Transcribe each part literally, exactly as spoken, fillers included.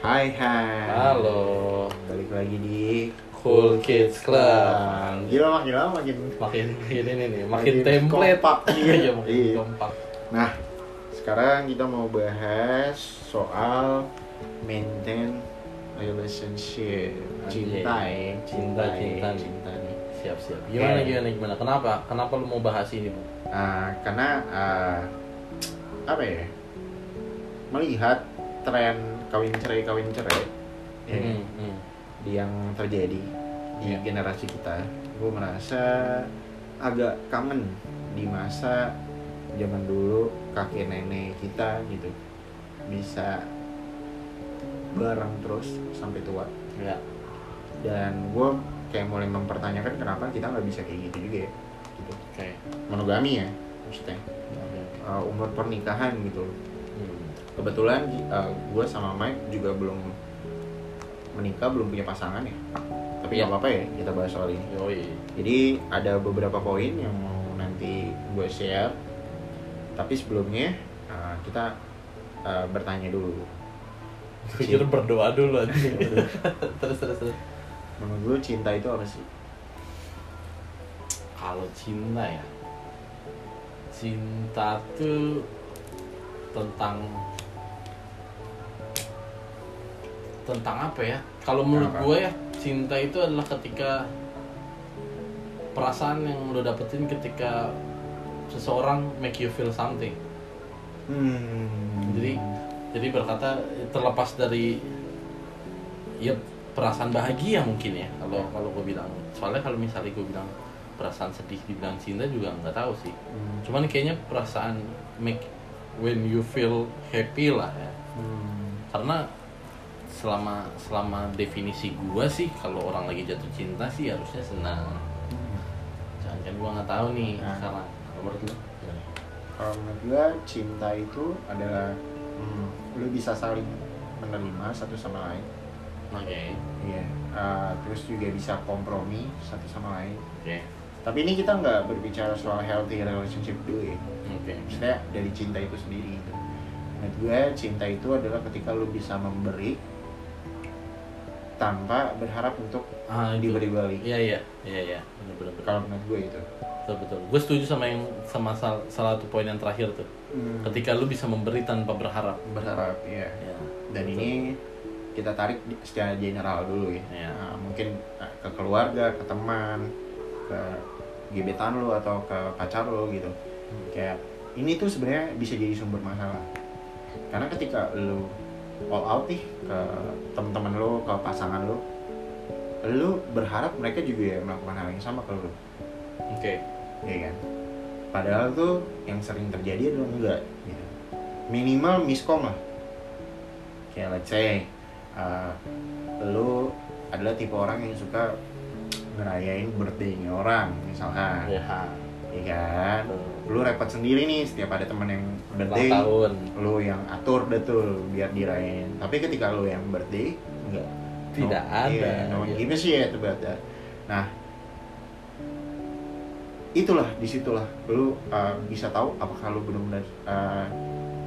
Hai hai. Halo. Balik lagi di Cool Kids Club. Gila makin lama makin makin ini nih, makin, makin template pak. Iya, makin kompak. Nah, sekarang kita mau bahas soal maintain relationship, cinta ya, cinta cinta cinta nih. Siap siap. Gimana gimana gimana? Kenapa? Kenapa lu mau bahas ini, Bu? Uh, karena uh, apa ya? Melihat tren kawin cerai kawin cerai ya, hmm, hmm. yang terjadi di yeah. generasi kita, gue merasa agak kangen di masa zaman dulu kakek nenek kita gitu bisa bareng terus sampai tua yeah. Dan gue kayak mulai mempertanyakan kenapa kita nggak bisa kayak gitu juga ya gitu. Okay. Monogami ya maksudnya okay. uh, umur pernikahan gitu. Kebetulan uh, gue sama Mike juga belum menikah, belum punya pasangan ya. Tapi nggak ya. apa-apa ya, kita bahas soal ini. Yoi. Jadi ada beberapa poin yang mau nanti gue share. Tapi sebelumnya uh, kita uh, bertanya dulu. Gue kira berdoa dulu aja. Terus terus terus. Menurut gue cinta itu apa sih? Kalau cinta ya, cinta tuh tentang tentang apa ya? Kalau menurut gue ya, cinta itu adalah ketika perasaan yang lo dapetin ketika seseorang make you feel something. Hmm. Jadi, jadi berkata terlepas dari ya perasaan bahagia mungkin ya. Kalau kalau gue bilang, soalnya kalau misalnya gue bilang perasaan sedih dibilang cinta juga nggak tahu sih. Hmm. Cuman kayaknya perasaan make when you feel happy lah ya. Hmm. Karena selama selama definisi gua sih kalau orang lagi jatuh cinta sih harusnya senang. Jangan kan gua nggak tahu nih nah. Sekarang menurut lu? Kalau menurut gua cinta itu adalah hmm, lu bisa saling menerima satu sama lain. Oke. Okay. Iya. Yeah. Uh, terus juga bisa kompromi satu sama lain. Oke. Okay. Tapi ini kita nggak berbicara soal healthy relationship dulu ya. Oke. Okay. Maksudnya dari cinta itu sendiri. Gitu. Menurut gua cinta itu adalah ketika lu bisa memberi tanpa berharap untuk ah, diberi balik. Iya iya iya iya. Benar-benar. Kalau menurut gue itu. Betul betul. Gue setuju sama yang sama sal, salah satu poin yang terakhir tuh. Hmm. Ketika lu bisa memberi tanpa berharap. Berharap iya. Ya. Dan betul. Ini kita tarik secara general dulu ya. Ya. Nah, mungkin ke keluarga, ke teman, ke gebetan lu atau ke pacar lu gitu. Hmm. Kayak ini tuh sebenarnya bisa jadi sumber masalah. Karena ketika lu all out nih ke teman-teman lo, ke pasangan lo, lo berharap mereka juga melakukan hal yang sama ke lo. Oke. Okay. Iya kan. Padahal tuh yang sering terjadi adalah enggak. Gitu. Minimal miskom lah. Kayak let's say, uh, lo adalah tipe orang yang suka ngerayain birthday-nya orang, misalnya. Yeah. Iya kan. Lu repot sendiri nih setiap ada teman yang birthday, lu yang atur deh tuh biar dirayain. Tapi ketika lu yang birthday enggak, tidak no, ada. Iya, no one gives ya itu berarti. Nah, itulah disitulah lu uh, bisa tahu apakah lu benar-benar uh,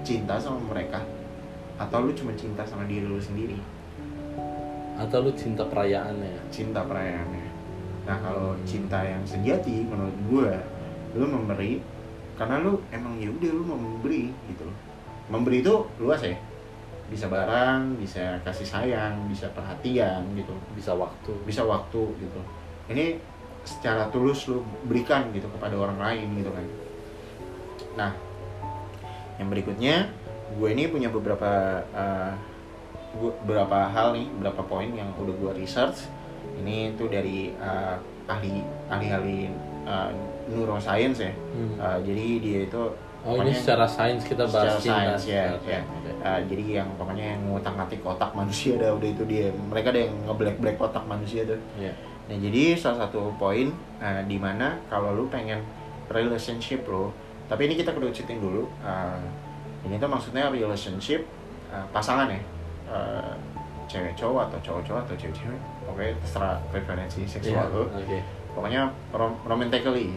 cinta sama mereka atau lu cuma cinta sama diri lu sendiri. Atau lu cinta perayaannya. Cinta perayaannya. Nah, kalau cinta yang sejati menurut gua lu memberi karena lu emang ya udah lu mau memberi gitu. Memberi itu luas ya, bisa barang, bisa kasih sayang, bisa perhatian gitu, bisa waktu, bisa waktu gitu. Ini secara tulus lu berikan gitu kepada orang lain gitu kan. Nah, yang berikutnya gue ini punya beberapa uh, beberapa hal nih, beberapa poin yang udah gue research. Ini tuh dari uh, ahli ahli-ahli uh, neuroscience ya. Hmm. Uh, jadi dia itu oh ini secara sains kita bahas secara sains ya, ya. Okay. Uh, jadi yang pokoknya yang ngutak-ngatik otak manusia dah udah itu dia. Mereka ada yang nge-black-black otak manusia tuh. Yeah. Nah, jadi salah satu poin uh, di mana kalau lu pengen relationship lo, tapi ini kita kerucutin dulu. Uh, ini tuh maksudnya relationship uh, pasangan ya. Uh, cewek cowok atau cowok-cowok atau cewek-cewek. Oke, terserah preferensi seksual yeah, lo. Okay. Pokoknya rom- romantically.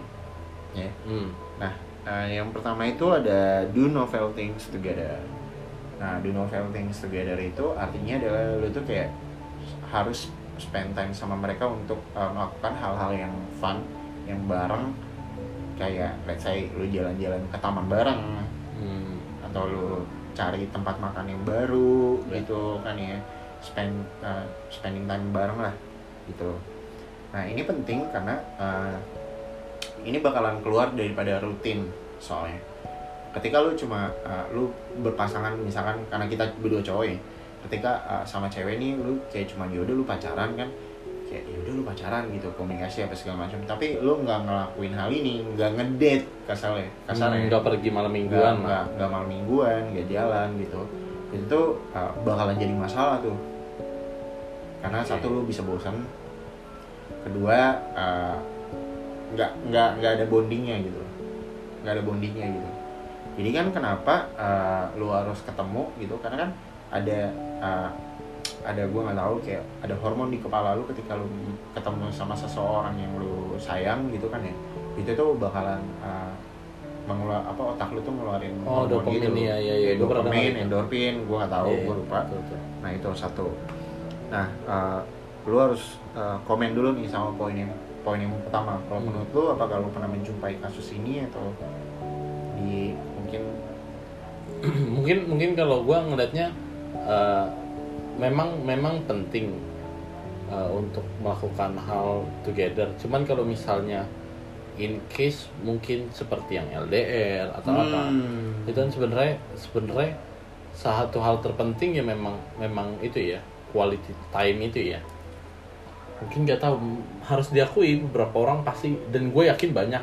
Ya. Yeah. Mm. Nah, uh, yang pertama itu ada do no fail things together. Nah, do not everything together itu artinya adalah lu tuh kayak harus spend time sama mereka untuk uh, melakukan hal-hal yang fun, yang bareng, kayak let's say lu jalan-jalan ke taman bareng, hmm. atau lu cari tempat makan yang baru, yeah. gitu kan ya, spend uh, spending time bareng lah gitu. Nah ini penting karena uh, ini bakalan keluar daripada rutin soalnya. Ketika lu cuma uh, lu berpasangan misalkan, karena kita berdua cowok ya, ketika uh, sama cewek nih lu kayak cuma yaudah lu pacaran kan, kayak yaudah lu pacaran gitu, komunikasi apa segala macam, tapi lu nggak ngelakuin hal ini, nggak ngedate kasarnya, kasarnya nggak pergi malam mingguan, nggak nggak malam mingguan, nggak jalan gitu, itu uh, bakalan jadi masalah tuh. Karena okay. satu lu bisa bosan, kedua uh, nggak nggak nggak ada bondingnya gitu, nggak ada bondingnya gitu. Jadi kan kenapa uh, lu harus ketemu gitu, karena kan ada uh, ada gue nggak tahu kayak ada hormon di kepala lu ketika lu ketemu sama seseorang yang lu sayang gitu kan ya, itu tuh bakalan uh, mengeluar apa otak lu tuh ngeluarin oh, hormon dopamin, gitu, ya, ya, ya. dopamin, endorfin, gue nggak tahu, ya, gue lupa. Betul, betul. Nah itu satu. Nah uh, lu harus uh, komen dulu nih sama poin yang poin yang pertama. Kalau hmm. menurut lu apakah lu pernah menjumpai kasus ini atau di mungkin mungkin mungkin kalau gue ngelihatnya uh, memang memang penting uh, untuk melakukan hal together. Cuman kalau misalnya in case mungkin seperti yang L D R atau hmm. apa, itu kan sebenarnya sebenarnya satu hal terpenting ya memang memang itu ya quality time itu ya. Mungkin nggak tahu, harus diakui beberapa orang pasti, dan gue yakin banyak.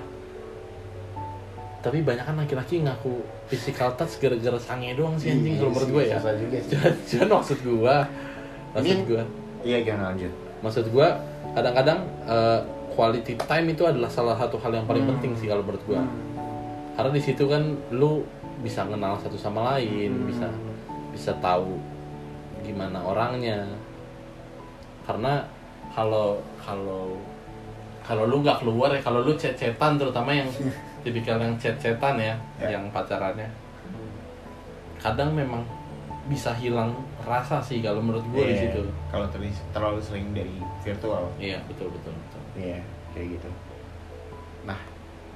Tapi banyak kan laki-laki ngaku physical touch gara-gara sange doang sih anjing, kalau menurut gue ya. Jangan maksud gue, maksud gue. Iya gimana lanjut? Maksud gue, kadang-kadang uh, quality time itu adalah salah satu hal yang paling hmm. penting sih kalau menurut gue. Hmm. Karena di situ kan lu bisa kenal satu sama lain, hmm. bisa bisa tahu gimana orangnya. Karena kalau kalau kalau lu nggak keluar ya, kalau lu chat-chatan terutama yang tipikal yang chat-chatan ya, yeah. yang pacarannya kadang memang bisa hilang rasa sih kalau menurut gue yeah, di situ. Kalau terlalu, terlalu sering dari virtual. Iya yeah, betul betul. Iya yeah, kayak gitu. Nah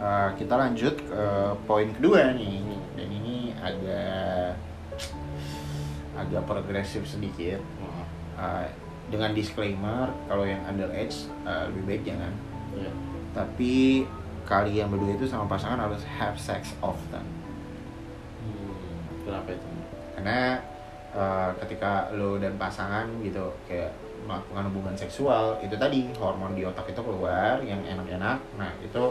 uh, kita lanjut ke poin kedua nih, dan ini agak agak progresif sedikit uh, dengan disclaimer kalau yang underage uh, lebih baik jangan. Yeah. Tapi kalian berdua itu sama pasangan harus have sex often. Hmm, kenapa itu? Karena uh, ketika lo dan pasangan gitu kayak melakukan hubungan seksual, itu tadi hormon di otak itu keluar yang enak-enak. Nah itu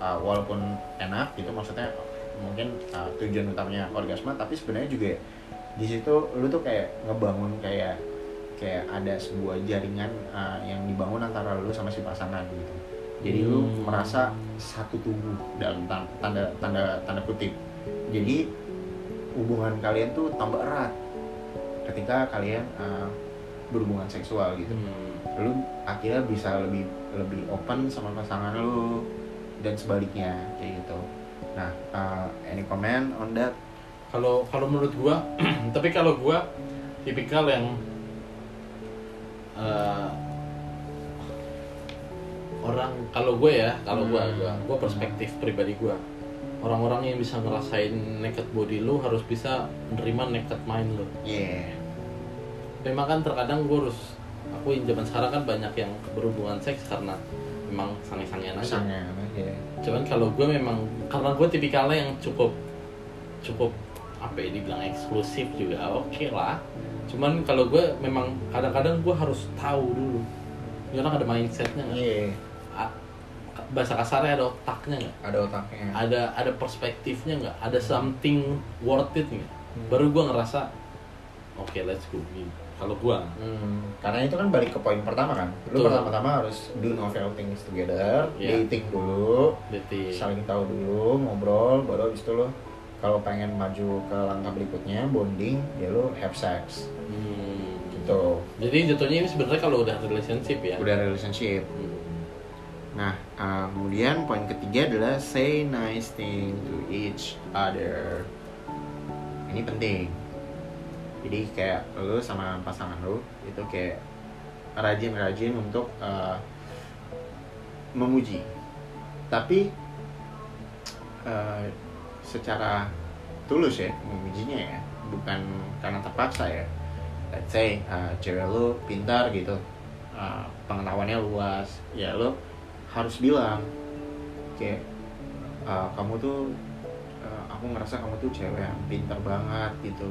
uh, walaupun enak itu maksudnya mungkin uh, tujuan utamanya orgasme, tapi sebenarnya juga di situ lo tuh kayak ngebangun kayak kayak ada sebuah jaringan uh, yang dibangun antara lo sama si pasangan gitu. Jadi hmm. lu merasa satu tubuh dalam tanda tanda tanda kutip. Jadi hubungan kalian tuh tambah erat ketika kalian uh, berhubungan seksual gitu. Hmm. Lu akhirnya bisa lebih lebih open sama pasangan lu dan sebaliknya kayak gitu. Nah, uh, any comment on that? Kalau kalau menurut gua, tapi kalau gua tipikal yang uh, orang kalau gue ya kalau gue gue gue perspektif pribadi gue, orang-orang yang bisa ngerasain naked body lu harus bisa menerima naked mind lu. Iya yeah. Memang kan terkadang gue harus aku zaman sekarang kan banyak yang berhubungan seks karena memang sange-sangean aja. Yeah. Cuman kalau gue memang karena gue tipikalnya yang cukup cukup apa ya dibilang eksklusif juga oke okay lah. Cuman kalau gue memang kadang-kadang gue harus tahu dulu ini orang ada mindsetnya nggak? Yeah. Bahasa kasarnya ada otaknya nggak? Ada otaknya. Ada ada perspektifnya nggak? Ada something worth it nggak? Hmm. Baru gue ngerasa, oke okay, let's go. Kalau gue, hmm. karena itu kan balik ke poin pertama kan. Lu pertama-tama harus do no fail things together, yeah. dating dulu, dating. Saling tahu dulu, ngobrol, baru abis itu lo kalau pengen maju ke langkah berikutnya bonding, ya lo have sex. Hmm. Gitu. Jadi jatuhnya ini sebenarnya kalau udah relationship ya. Udah relationship. Hmm. Nah, uh, kemudian poin ketiga adalah say nice thing to each other. Ini penting. Jadi kayak lu sama pasangan lu itu kayak rajin-rajin untuk uh, memuji, tapi uh, secara tulus ya memujinya ya, bukan karena terpaksa ya. Let's say uh, cewek lu pintar gitu, uh, pengetahuannya luas, ya lu harus bilang kayak uh, kamu tuh uh, aku ngerasa kamu tuh cewek yang pintar banget gitu,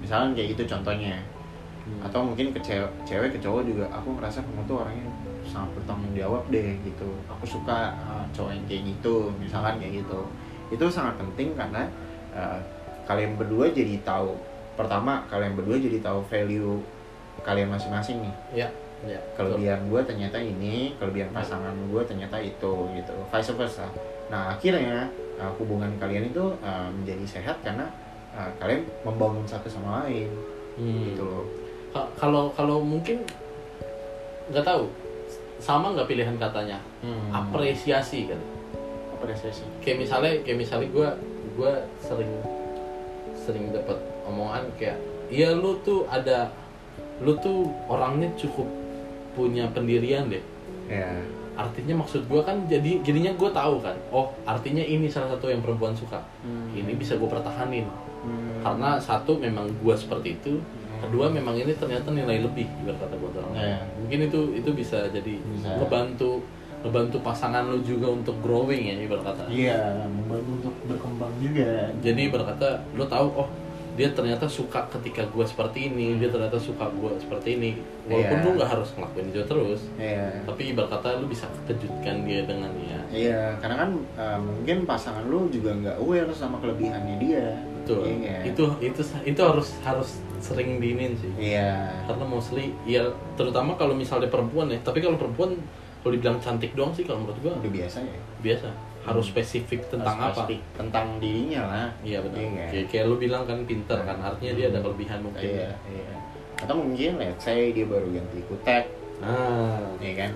misalnya kayak gitu contohnya. Hmm. Atau mungkin ke cewek, cewek ke cowok juga, aku ngerasa kamu tuh orangnya sangat bertanggung jawab deh gitu, aku suka uh, cowok yang kayak gitu, misalkan kayak gitu. Itu sangat penting karena uh, kalian berdua jadi tahu, pertama kalian berdua jadi tahu value kalian masing-masing nih. Iya. Ya, kelebihan gue ternyata ini, kelebihan pasangan gue ternyata itu gitu, vice versa. Nah akhirnya uh, hubungan kalian itu uh, menjadi sehat karena uh, kalian membangun satu sama lain. Hmm. Gitu loh. Kalau kalau mungkin nggak tahu sama nggak pilihan katanya, hmm. apresiasi kan? Apresiasi. Kayak misalnya kayak misalnya gue gue sering sering dapat omongan kayak, iya lu tuh ada, lu tuh orangnya cukup punya pendirian deh. Ya. Artinya maksud gue kan jadi jadinya gue tahu kan, oh artinya ini salah satu yang perempuan suka. Hmm. Ini bisa gue pertahanin. Hmm. Karena satu memang gue seperti itu, kedua memang ini ternyata nilai lebih ibarat kata buat orang. Ya. Mungkin itu itu bisa jadi bisa. ngebantu ngebantu pasangan lu juga untuk growing ya ibarat kata. Iya, membantu untuk berkembang juga. Jadi ibarat kata lu tahu, oh dia ternyata suka ketika gue seperti ini, dia ternyata suka gue seperti ini, walaupun yeah. lu nggak harus ngelakuin itu terus, yeah. tapi ibarat kata lu bisa kejutkan dia dengan dia. Iya, yeah, karena kan uh, mungkin pasangan lu juga nggak aware sama kelebihannya dia. Betul. Yeah, yeah. Itu itu itu harus harus sering diinin sih. Iya. Yeah. Karena mostly ya terutama kalau misalnya perempuan ya, tapi kalau perempuan kalau dibilang cantik doang sih kalau menurut gue. Itu biasa ya. Biasa. Harus spesifik tentang harus spesifik. apa? Tentang dirinya lah. Iya benar. Iya, kayak, kayak lu bilang kan pinter kan, artinya dia ada kelebihan mungkin. Iya, iya. Atau mungkin let's say dia baru ganti kutek. Ah, iya kan?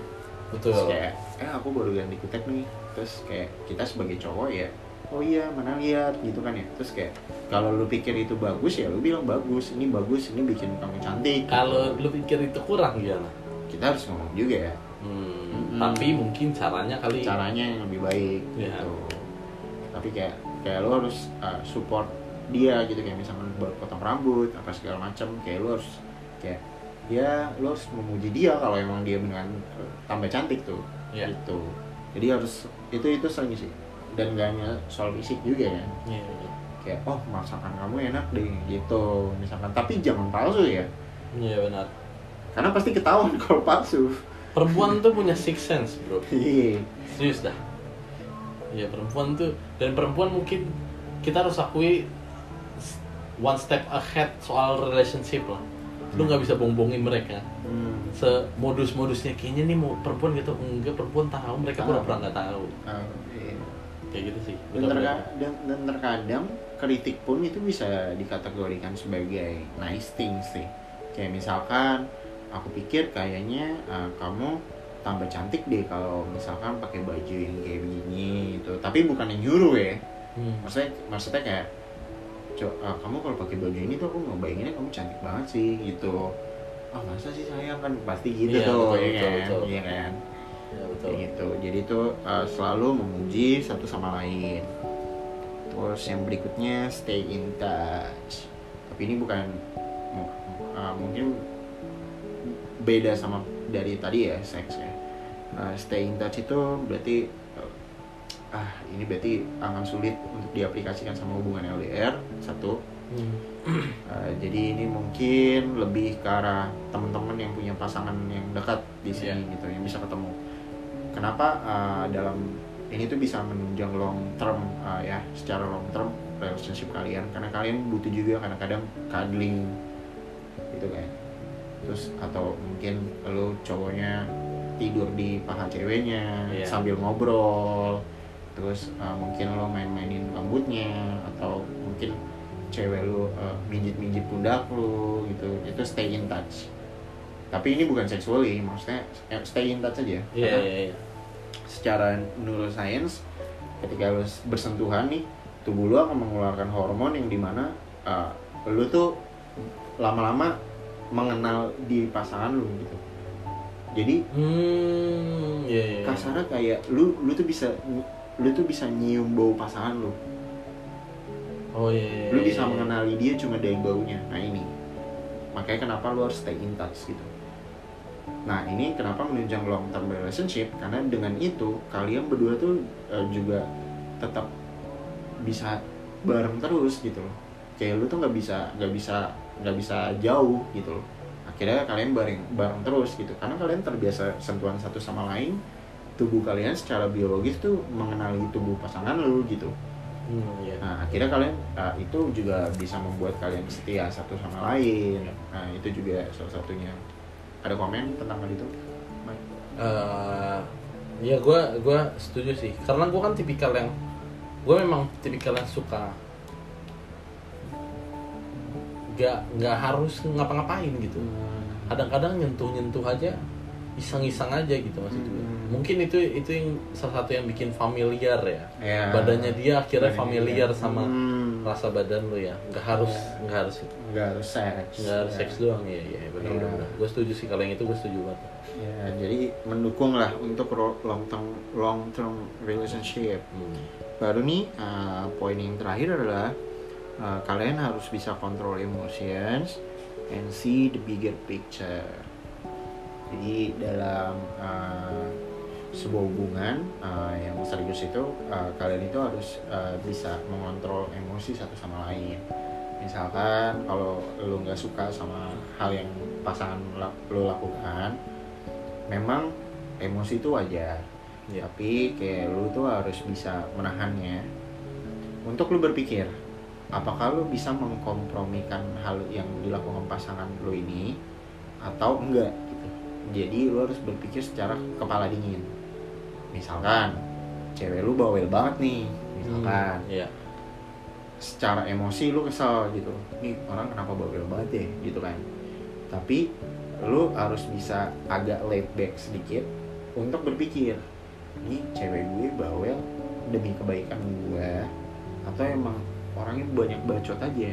Betul. Terus kayak, eh aku baru ganti kutek nih. Terus kayak kita sebagai cowok ya, oh iya mana lihat gitu kan ya. Terus kayak kalau lu pikir itu bagus ya lu bilang bagus, ini bagus, ini bikin kamu cantik. Kalau gitu. Lu pikir itu kurang ya lah. Kita harus ngomong juga ya. Hmm. Tapi mungkin caranya kali caranya yang lebih baik ya. Gitu. Tapi kayak kayak lo harus uh, support dia gitu, kayak misalnya buat potong rambut apa segala macam, kayak lo harus kayak ya lo harus memuji dia kalau emang dia beneran tambah cantik tuh ya. Gitu. Jadi harus itu itu sering sih, dan gak hanya soal fisik juga kan ya. Ya, ya. Kayak oh masakan kamu enak deh gitu misalkan, tapi jangan palsu ya. Iya benar, karena pasti ketahuan kalau palsu. Perempuan tuh punya sixth sense, bro. Serius dah. Ya perempuan tuh, dan perempuan mungkin kita harus akui one step ahead soal relationship lah. Lu nggak bisa bongbongin mereka. Hmm. Semodus-modusnya kayaknya nih mau perempuan gitu, enggak, perempuan tahu, mereka pura-pura nggak tahu. Uh, iya. Kayak gitu sih. Dan, terka- dan, dan terkadang kritik pun itu bisa dikategorikan sebagai nice things sih. Kayak misalkan, aku pikir kayaknya uh, kamu tambah cantik deh kalau misalkan pakai baju yang kayak begini gitu. Tapi bukan yang nyuruh ya. Hmm. Maksudnya maksudnya kayak uh, kamu kalau pakai baju ini tuh aku ngebayanginnya kamu cantik banget sih gitu. Ah oh, masa sih sayang kan pasti gitu yeah, tuh, betul, ya betul, kan? Iya yeah, kan? Yeah, betul. Kayak gitu. Jadi tuh uh, selalu memuji satu sama lain. Terus yang berikutnya stay in touch. Tapi ini bukan uh, mungkin beda sama dari tadi ya, seks ya. Uh, stay in touch itu berarti uh, ah ini berarti akan sulit untuk diaplikasikan sama hubungan L D R satu. Hmm. Uh, jadi ini mungkin lebih ke arah teman-teman yang punya pasangan yang dekat di sini yeah. gitu, yang bisa ketemu. Kenapa uh, dalam ini tuh bisa menunjang long term uh, ya, secara long term relationship kalian, karena kalian butuh juga kadang-kadang cuddling gitu kan. Terus atau mungkin lo cowoknya tidur di paha ceweknya yeah. sambil ngobrol, terus uh, mungkin lo main-mainin rambutnya, atau mungkin cewek lo uh, mijit-mijit pundak lo gitu. Itu stay in touch, tapi ini bukan seksuali, maksudnya stay in touch aja. Yeah, karena yeah, yeah. secara neuroscience ketika lo bersentuhan nih, tubuh lo akan mengeluarkan hormon yang dimana uh, lo tuh lama-lama mengenal di pasangan lu gitu. Jadi hmm, yeah, yeah. kasarnya kayak lu lu tuh bisa lu tuh bisa nyium bau pasangan lu. Oh iya. Yeah, lu bisa yeah, yeah. mengenali dia cuma dari baunya. Nah ini makanya kenapa lu harus stay in touch gitu. Nah ini kenapa menunjang long term relationship, karena dengan itu kalian berdua tuh uh, juga tetap bisa bareng terus gitu loh. Kayak lu tuh nggak bisa nggak bisa nggak bisa jauh gitu loh. Akhirnya kalian bareng bareng terus gitu, karena kalian terbiasa sentuhan satu sama lain. Tubuh kalian secara biologis tuh mengenali tubuh pasangan lu gitu. Hmm, iya. Nah akhirnya kalian uh, itu juga bisa membuat kalian setia satu sama lain. Nah itu juga salah satunya. Ada komen tentang hal itu? Uh, ya gue gue setuju sih, karena gue kan tipikal yang gue memang tipikal yang suka gak gak harus ngapa-ngapain gitu. Kadang-kadang nyentuh-nyentuh aja, iseng-iseng aja gitu maksud gue. Hmm. Mungkin itu itu yang salah satu yang bikin familiar ya. Yeah. Badannya dia akhirnya familiar yeah. sama hmm. rasa badan lo ya. Gak harus yeah. gak harus itu. Gak harus seks. Gak harus yeah. seks doang ya. Iya benar-benar. Yeah. Gue setuju sih kalau yang itu gue setuju banget. Ya yeah, jadi mendukung lah untuk long term long term relationship. Hmm. Baru nih uh, poin yang terakhir adalah uh, kalian harus bisa kontrol emotions and see the bigger picture. Jadi dalam uh, sebuah hubungan uh, yang serius itu uh, kalian itu harus uh, bisa mengontrol emosi satu sama lain. Misalkan kalau lo nggak suka sama hal yang pasangan lo lakukan, memang emosi itu wajar, yeah. tapi kayak lo tuh harus bisa menahannya. Untuk lo berpikir, apakah lo bisa mengkompromikan hal yang dilakukan pasangan lo ini atau enggak? Jadi lu harus berpikir secara kepala dingin. Misalkan cewek lu bawel banget nih, misalkan hmm, iya. secara emosi lu kesel gitu, nih orang kenapa bawel banget ya gitu kan. Tapi lu harus bisa agak laid back sedikit untuk berpikir, nih cewek gue bawel demi kebaikan gue atau emang orangnya banyak bacot aja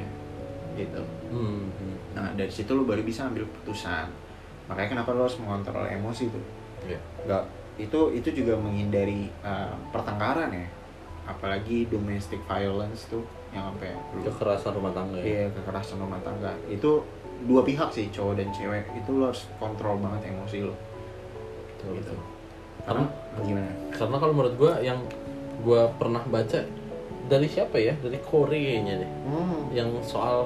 gitu. hmm, hmm. Nah dari situ lu baru bisa ambil keputusan. Makanya kenapa lo harus mengontrol emosi tuh? Yeah. Gak, itu itu juga menghindari uh, pertengkaran ya, apalagi domestic violence tuh yang sampai kekerasan rumah tangga. Iya, ya, kekerasan rumah tangga. Itu dua pihak sih, cowok dan cewek. Itu lo harus kontrol banget emosi lo. Betul, gitu. Betul. Karena gimana? Karena kalau menurut gue yang gue pernah baca dari siapa ya? Dari Koreanya deh. Hmm. Yang soal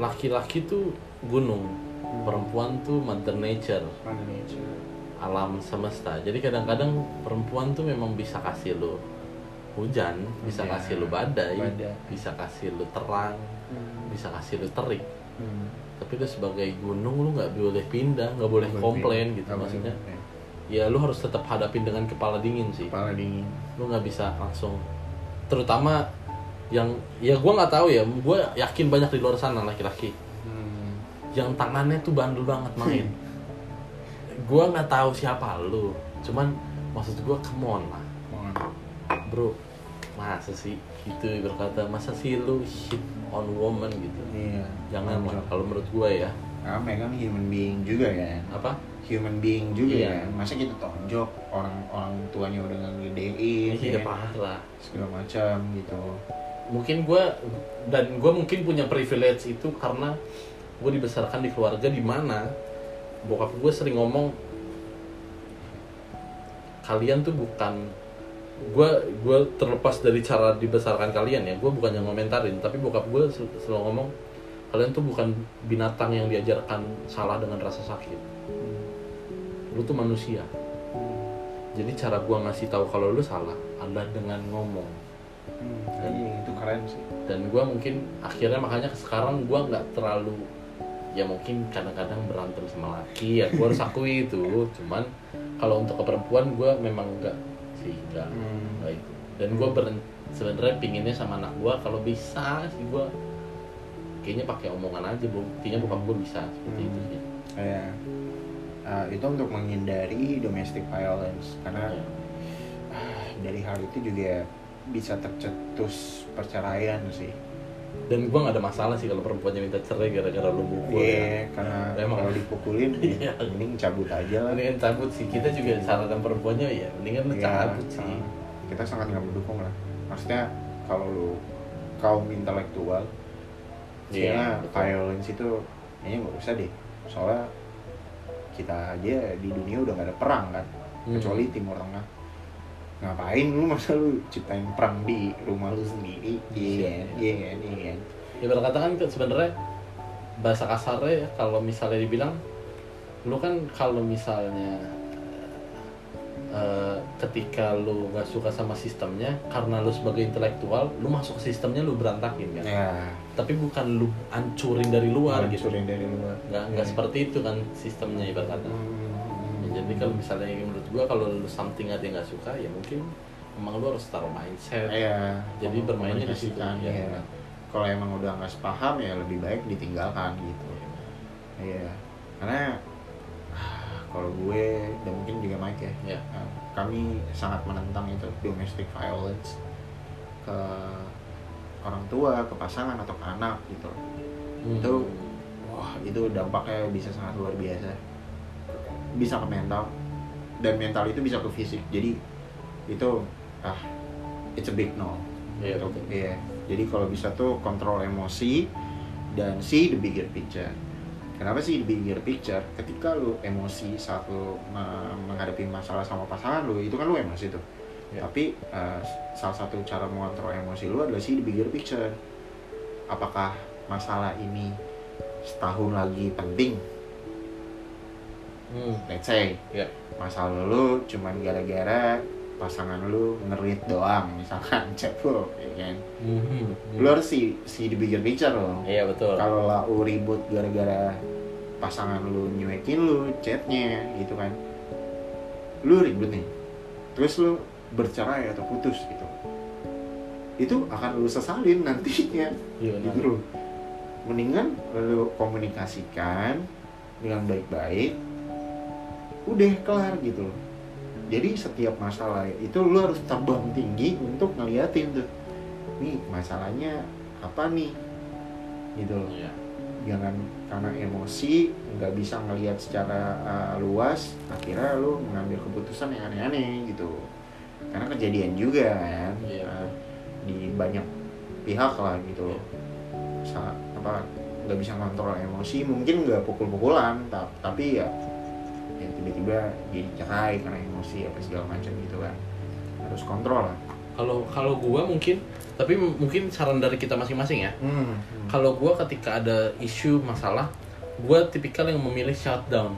laki-laki tuh gunung. Perempuan tuh mother nature, mother nature, alam semesta. Jadi kadang-kadang perempuan tuh memang bisa kasih lu hujan, bisa yeah. kasih lu badai, badai, bisa kasih lu terang, hmm. bisa kasih lu terik. Hmm. Tapi lu sebagai gunung lu nggak boleh pindah, nggak boleh komplain gitu maksudnya. Ya lu harus tetap hadapin dengan kepala dingin sih. Kepala dingin. Lu nggak bisa langsung, terutama yang ya gua nggak tahu ya, gua yakin banyak di luar sana laki-laki yang tangannya tuh bandel banget main. Gua nggak tahu siapa lu, cuman maksud gua come on lah, bro, masa sih gitu berkata, masa sih lu hit on woman gitu, iya, jangan lah. Kalau menurut gua ya, nah, mereka human being juga ya, apa? Human being juga iya. ya, masa kita tonjok orang orang tuanya udah ngegedein, iya parah, segala macam gitu. Mungkin gua dan gua mungkin punya privilege itu karena gue dibesarkan di keluarga di mana bokap gue sering ngomong kalian tuh bukan, gue gue terlepas dari cara dibesarkan kalian ya, gue bukan yang ngomentarin, tapi bokap gue sel- selalu ngomong kalian tuh bukan binatang yang diajarkan salah dengan rasa sakit, lu tuh manusia. Jadi cara gue ngasih tahu kalau lu salah adalah dengan ngomong. Hmm, dan, itu keren sih. Dan gue mungkin akhirnya makanya sekarang gue nggak terlalu, ya mungkin kadang-kadang berantem sama laki ya gue harus akui itu, cuman kalau untuk ke perempuan gue memang nggak sih, nggak hmm. nggak itu. Dan gue ber- sebenarnya pinginnya sama anak gue kalau bisa sih gue kayaknya pakai omongan aja, buktinya bukan gue bisa seperti hmm. itu sih. Yeah. Uh, itu untuk menghindari domestic violence karena yeah. uh, dari hal itu juga bisa tercetus perceraian sih. Dan gue gak ada masalah sih kalau perempuannya minta cerai gara-gara lu mukul. Iya, karena emang kalau dipukulin ya, mending cabut aja lah. Mendingan cabut sih, kita juga sarankan perempuannya ya mendingan lu cabut sih. Kita sangat gak mendukung lah. Maksudnya kalau lu kaum intelektual, kayaknya violence itu kayaknya gak usah deh. Soalnya kita aja di dunia udah gak ada perang kan, kecuali Timur Tengah. Ngapain lu masa lu ciptain perang di rumah lu sendiri? Iya, iya, iya. Ya berkatakan sebenarnya bahasa kasarnya ya, kalau misalnya dibilang lu kan kalau misalnya uh, ketika lu enggak suka sama sistemnya karena lu sebagai intelektual, lu masuk ke sistemnya lu berantakin kan. Ya. Tapi bukan lu hancurin dari luar gitu. Hancurin dari luar. Enggak enggak ya. Seperti itu kan sistemnya ibarat kata. Hmm. Jadi kalau misalnya menurut gua kalau lu something ada yang nggak suka ya mungkin emang lu harus taruh mindset. Iya. Jadi bermainnya di situ. Iya. Ya. Kalau emang udah nggak sepaham ya lebih baik ditinggalkan gitu. Iya. Ya. Karena kalau gue dan mungkin juga Mike ya, ya. Kami sangat menentang itu domestic violence ke orang tua, ke pasangan atau ke anak gitu. Hmm. Itu wah itu dampaknya bisa sangat luar biasa. Bisa ke mental dan mental itu bisa ke fisik, jadi itu ah it's a big no. Iya. Yeah, okay. Yeah. Jadi kalau bisa tuh kontrol emosi dan see the bigger picture. Kenapa sih the bigger picture? Ketika lu emosi saat lu me- menghadapi masalah sama pasangan lu, itu kan lu emosi tuh. Yeah. Tapi uh, salah satu cara mengontrol emosi lu adalah see the bigger picture. Apakah masalah ini setahun lagi penting? Hmm. Let's say, yeah. Masalah lu cuman gara-gara pasangan lu ngerit doang, misalkan cepul, ya kan? Mm-hmm. Lu harus si, si the bigger picture loh. Iya yeah, betul. Kalau lu ribut gara-gara pasangan lu nyuekin lu, chatnya gitu kan. Lu ribut nih, terus lu bercerai atau putus gitu. Itu akan lu sesalin nantinya. Iya yeah, gitu. Mendingan lu komunikasikan dengan baik-baik. Udah kelar gitu loh. Jadi setiap masalah itu lu harus terbang tinggi untuk ngeliatin tuh, nih masalahnya apa nih gitu loh. Yeah. Jangan karena emosi nggak bisa ngelihat secara uh, luas, akhirnya lu mengambil keputusan yang aneh-aneh gitu. Karena kejadian juga kan. Yeah. Uh, di banyak pihak lah gitu loh. Sa- apa nggak bisa ngontrol emosi, mungkin nggak pukul-pukulan tapi, tapi ya ya tiba-tiba jadi cerai karena emosi apa segala macam gitu kan, harus kontrol lah. Kalau kalau gue mungkin, tapi m- mungkin saran dari kita masing-masing ya. Hmm, hmm. Kalau gue ketika ada isu masalah, gue tipikal yang memilih shutdown.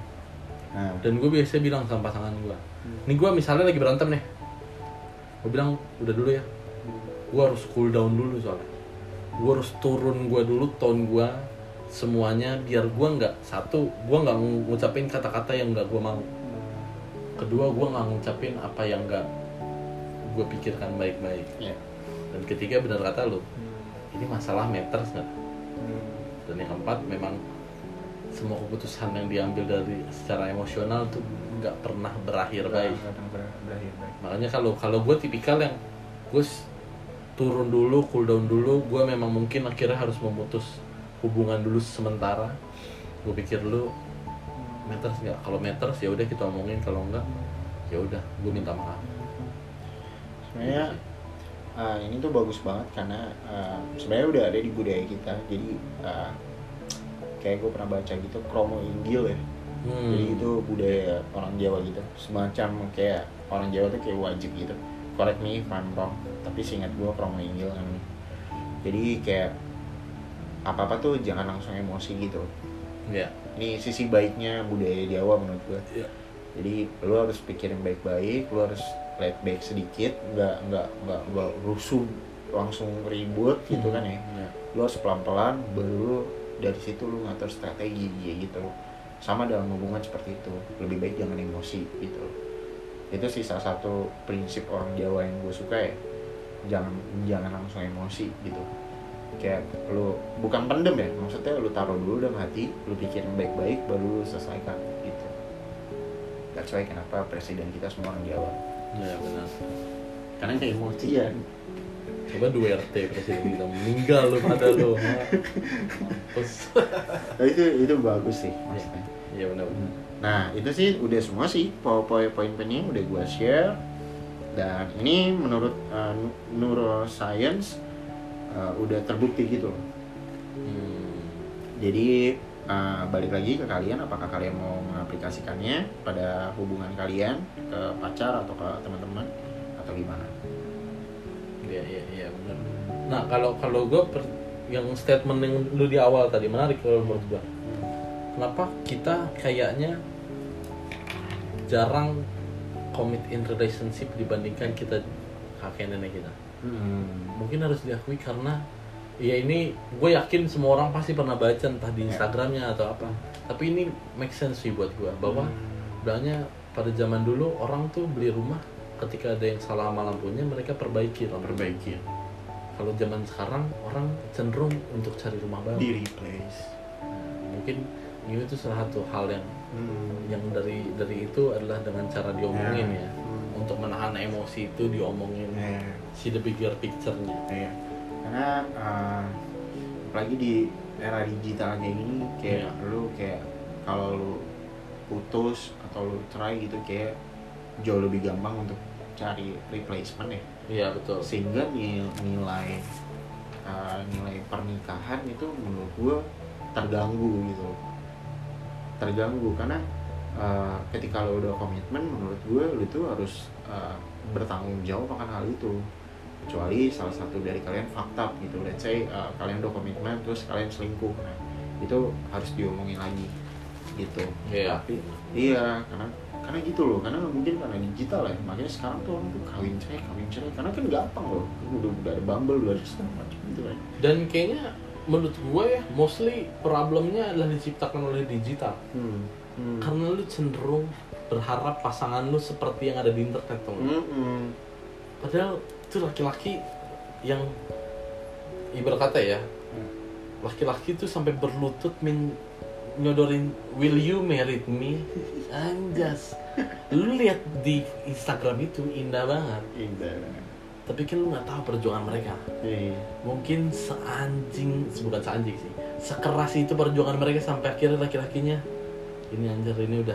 Hmm. Dan gue biasanya bilang sama pasangan gue, hmm. nih gue misalnya lagi berantem nih, gue bilang udah dulu ya, gue harus cool down dulu soalnya, gue harus turun gue dulu tone gue. Semuanya biar gue nggak, satu gue nggak ngucapin kata-kata yang nggak gue mau, kedua gue nggak ngucapin apa yang nggak gue pikirkan baik-baik, yeah. Dan ketiga benar kata lo, ini masalah matters nggak, mm. Dan yang keempat memang semua keputusan yang diambil dari secara emosional tuh nggak pernah berakhir baik. Makanya kalau kalau gue tipikal yang gue turun dulu, cool down dulu, gue memang mungkin akhirnya harus memutus hubungan dulu sementara. Gue pikir lu matters nggak? Kalau matters ya udah kita omongin, kalau enggak ya udah gue minta maaf. Sebenarnya uh, ini tuh bagus banget karena uh, sebenarnya udah ada di budaya kita. Jadi uh, kayak gue pernah baca gitu kromo inggil ya. Hmm. Jadi itu budaya orang Jawa gitu. Semacam kayak orang Jawa tuh kayak wajib gitu. Correct me if I'm wrong. Tapi seingat gue kromo inggil kan. Jadi kayak apa-apa tuh jangan langsung emosi gitu. Iya. Ini sisi baiknya budaya Jawa menurut gue. Iya. Jadi lu harus pikirin baik-baik, lu harus let back sedikit, nggak nggak nggak nggak rusuh langsung ribut gitu kan ya. Iya. Lu harus pelan-pelan, baru dari situ lu ngatur strategi gitu. Sama dalam hubungan seperti itu, lebih baik jangan emosi gitu. Itu sih salah satu prinsip orang Jawa yang gue suka ya. Jangan jangan langsung emosi gitu. Kayak lu bukan pendem ya, maksudnya lu taruh dulu dalam hati, lu pikirin baik-baik baru lu selesaikan gitu. That's why kenapa presiden kita semua orang Jawa. Iya benar. Karena kayak emosi ya. Coba dua R T presiden kita meninggal lu pada lu. itu itu bagus sih maksudnya. Iya benar. Nah itu sih udah semua sih poin-poinnya udah gua share. Dan ini menurut uh, neuroscience uh, udah terbukti gitu loh. Hmm. Jadi uh, balik lagi ke kalian, apakah kalian mau mengaplikasikannya pada hubungan kalian, ke pacar atau ke teman-teman atau gimana? Iya iya iya benar. Nah kalau kalau gue per- yang statement yang lu di awal tadi menarik kalau menurut gue. Kenapa kita kayaknya jarang commit in relationship dibandingkan kita kakek nenek kita? Hmm. Mungkin harus diakui karena ya ini gue yakin semua orang pasti pernah baca entah di Instagramnya atau apa. Tapi ini make sense sih buat gue bahwa sebenarnya pada zaman dulu orang tuh beli rumah ketika ada yang salah sama lampunya mereka perbaiki lampu. Perbaiki. Kalau zaman sekarang orang cenderung untuk cari rumah baru. Di replace. Nah, mungkin ini tuh salah satu hal yang Hmm. yang dari dari itu adalah dengan cara diomongin yeah. ya hmm. untuk menahan emosi itu diomongin yeah. si the bigger picture-nya yeah. karena uh, apalagi di era digital kayak gini kayak yeah. lu kayak kalau lu putus atau lu cerai gitu kayak jauh lebih gampang untuk cari replacement ya iya yeah, betul sehingga nilai uh, nilai pernikahan itu menurut gue terganggu gitu terganggu karena uh, ketika lo udah komitmen menurut gue lo itu harus uh, bertanggung jawab akan hal itu kecuali salah satu dari kalian fucked up gitu let's say uh, kalian udah komitmen terus kalian selingkuh nah, itu harus diomongin lagi gitu yeah. tapi iya karena karena gitu loh karena mungkin karena digital ya makanya sekarang tuh orang tuh kawin cerai kawin cerai karena kan gampang loh udah udah ada Bumble udah ada segala macam gitu kan dan kayaknya menurut gue ya, mostly problemnya adalah diciptakan oleh digital hmm. Hmm. Karena lu cenderung berharap pasangan lu seperti yang ada di internet tuh. Hmm. Padahal itu laki-laki yang ibarat kata ya hmm. laki-laki tuh sampai berlutut min, nyodorin will you marry me? Anjas lu lihat di Instagram itu indah banget indah banget tapi kan lu nggak tahu perjuangan mereka. Iya. Mungkin seanjing, bukan seanjing sih, sekeras itu perjuangan mereka sampai akhirnya laki-lakinya ini anjir ini udah,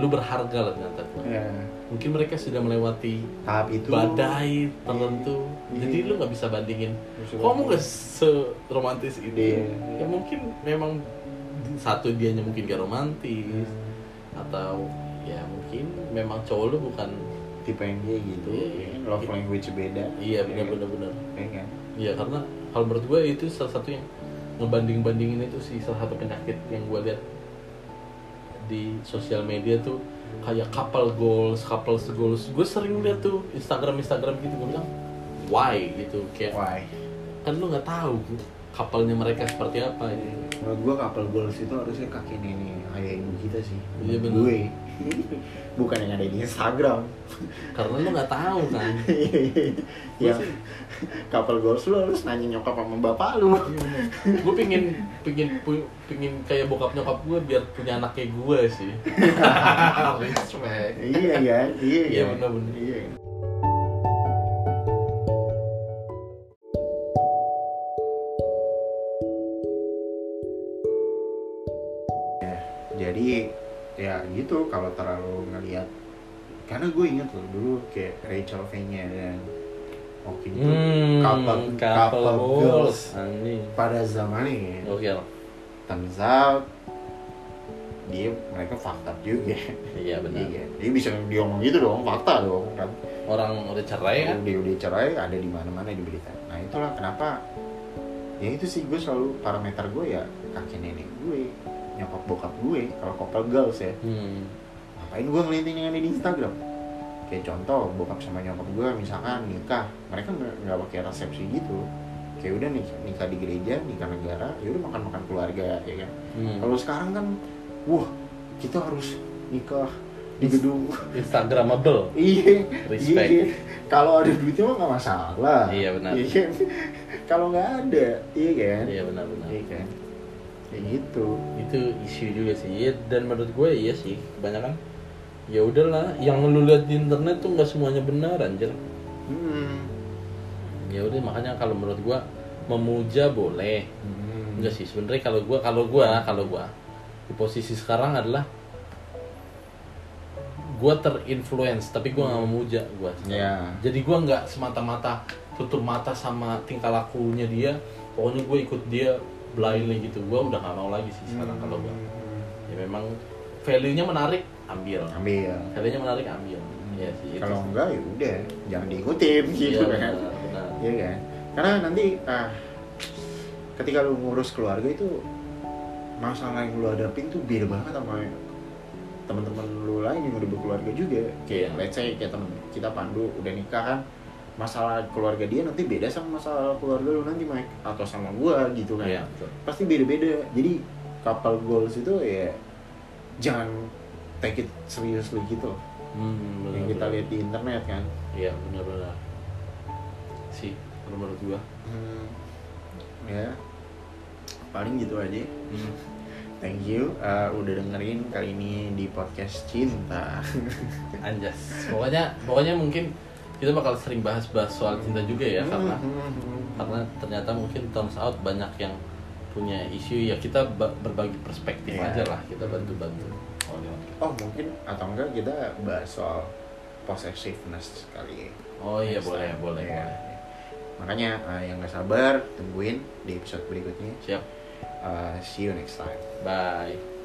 lu berharga lah ternyata. Iya. Mungkin mereka sudah melewati tahap itu, badai tertentu, iya. Jadi lu nggak bisa bandingin. Kok kamu nggak seromantis ini? Iya. Ya mungkin memang satu dianya mungkin gak romantis, iya. Atau ya mungkin memang cowok lu bukan tipe yang dia gitu, yeah, yeah. love language beda. Iya yeah, benar-benar. Iya yeah, karena kalau menurut gue itu salah satu yang ngebanding-bandingin itu sih salah satu penyakit yang gue lihat di sosial media tuh kayak couple goals, couple goals. Gue sering lihat tuh Instagram Instagram gitu gue bilang why gitu kayak why? Kan lu nggak tahu couple-nya mereka seperti apa. Ya. Menurut gue couple goals itu harusnya kakek nenek ayah ibu kita sih. Iya yeah, benar. Bukan yang ada di Instagram. Karena lu nggak tahu kan. Ya. Couple goals lu harus nanya nyokap sama bapak lu. Gue pingin, pingin, pingin kayak bokap nyokap gue biar punya anak kayak gue sih. Iya ya, iya. Iya benar-benar. Iya. Jadi ya gitu kalau terlalu ngelihat karena gue inget loh dulu kayak Rachel Venya dan Oki itu hmm, couple, couple couple girls aneh. Pada zamannya okay. Turns out dia mereka fakta juga iya benar dia, dia bisa diomong gitu dong fakta dong kan orang udah cerai kan dia udah cerai ada di mana-mana di berita nah itulah kenapa ya itu sih gue selalu parameter gue ya kakek nenek gue nyokap bokap gue kalau couple girls ya hmm. ngapain gue ngeliatin yang ada di Instagram kayak contoh bokap sama nyokap gue misalkan nikah mereka nggak pakai resepsi gitu kayak udah nikah, nikah di gereja nikah negara ya udah makan makan keluarga ya kan hmm. kalau sekarang kan wah kita harus nikah di gedung Instagramable iya respect kalau ada duitnya mah nggak masalah iya benar iya kalau nggak ada iya kan iya benar benar iya kan ya gitu itu isu juga sih dan menurut gue iya sih kebanyakan ya udahlah yang lu lihat di internet tuh nggak semuanya benar anjir hmm. ya udah, makanya kalau menurut gue memuja boleh, hmm. enggak sih sebenarnya kalau gue kalau gue kalau gue di posisi sekarang adalah gue terinfluence, tapi gue nggak memuja gue. Yeah. Jadi gue nggak semata-mata tutup mata sama tingkah lakunya dia. Pokoknya gue ikut dia blindly gitu. Gue udah nggak mau lagi sih sekarang. hmm. Kalau gue, ya memang value-nya menarik, ambil. Ambil. Value-nya menarik, ambil. Hmm. Ya sih. Kalau enggak ya udah, jangan diikutin gitu kan. Iya kan. Karena nanti ah, ketika lu ngurus keluarga itu masalah yang lu hadapin tuh beda banget sama teman-teman lu lain yang udah berkeluarga juga. Kayak let's say kayak teman kita Pandu udah nikah kan, masalah keluarga dia nanti beda sama masalah keluarga lu nanti Mike atau sama gua gitu kan. Iya, pasti beda-beda. Jadi couple goals itu ya jangan take it seriously gitu. Hmm, bener, yang kita bener. Lihat di internet kan. Iya, benar-benar sih menurut gua. Hmm, ya paling gitu aja. Hmm. Thank you uh, udah dengerin kali ini di podcast cinta. Anjas. Pokoknya pokoknya mungkin kita bakal sering bahas-bahas soal cinta juga ya, karena karena ternyata mungkin turns out banyak yang punya isu ya, kita berbagi perspektif yeah. aja lah, kita bantu-bantu. Oh mungkin atau enggak kita bahas soal possessiveness kali. Oh iya boleh boleh, ya. boleh. Makanya uh, yang nggak sabar tungguin di episode berikutnya. Siap. Uh, see you next time. Bye.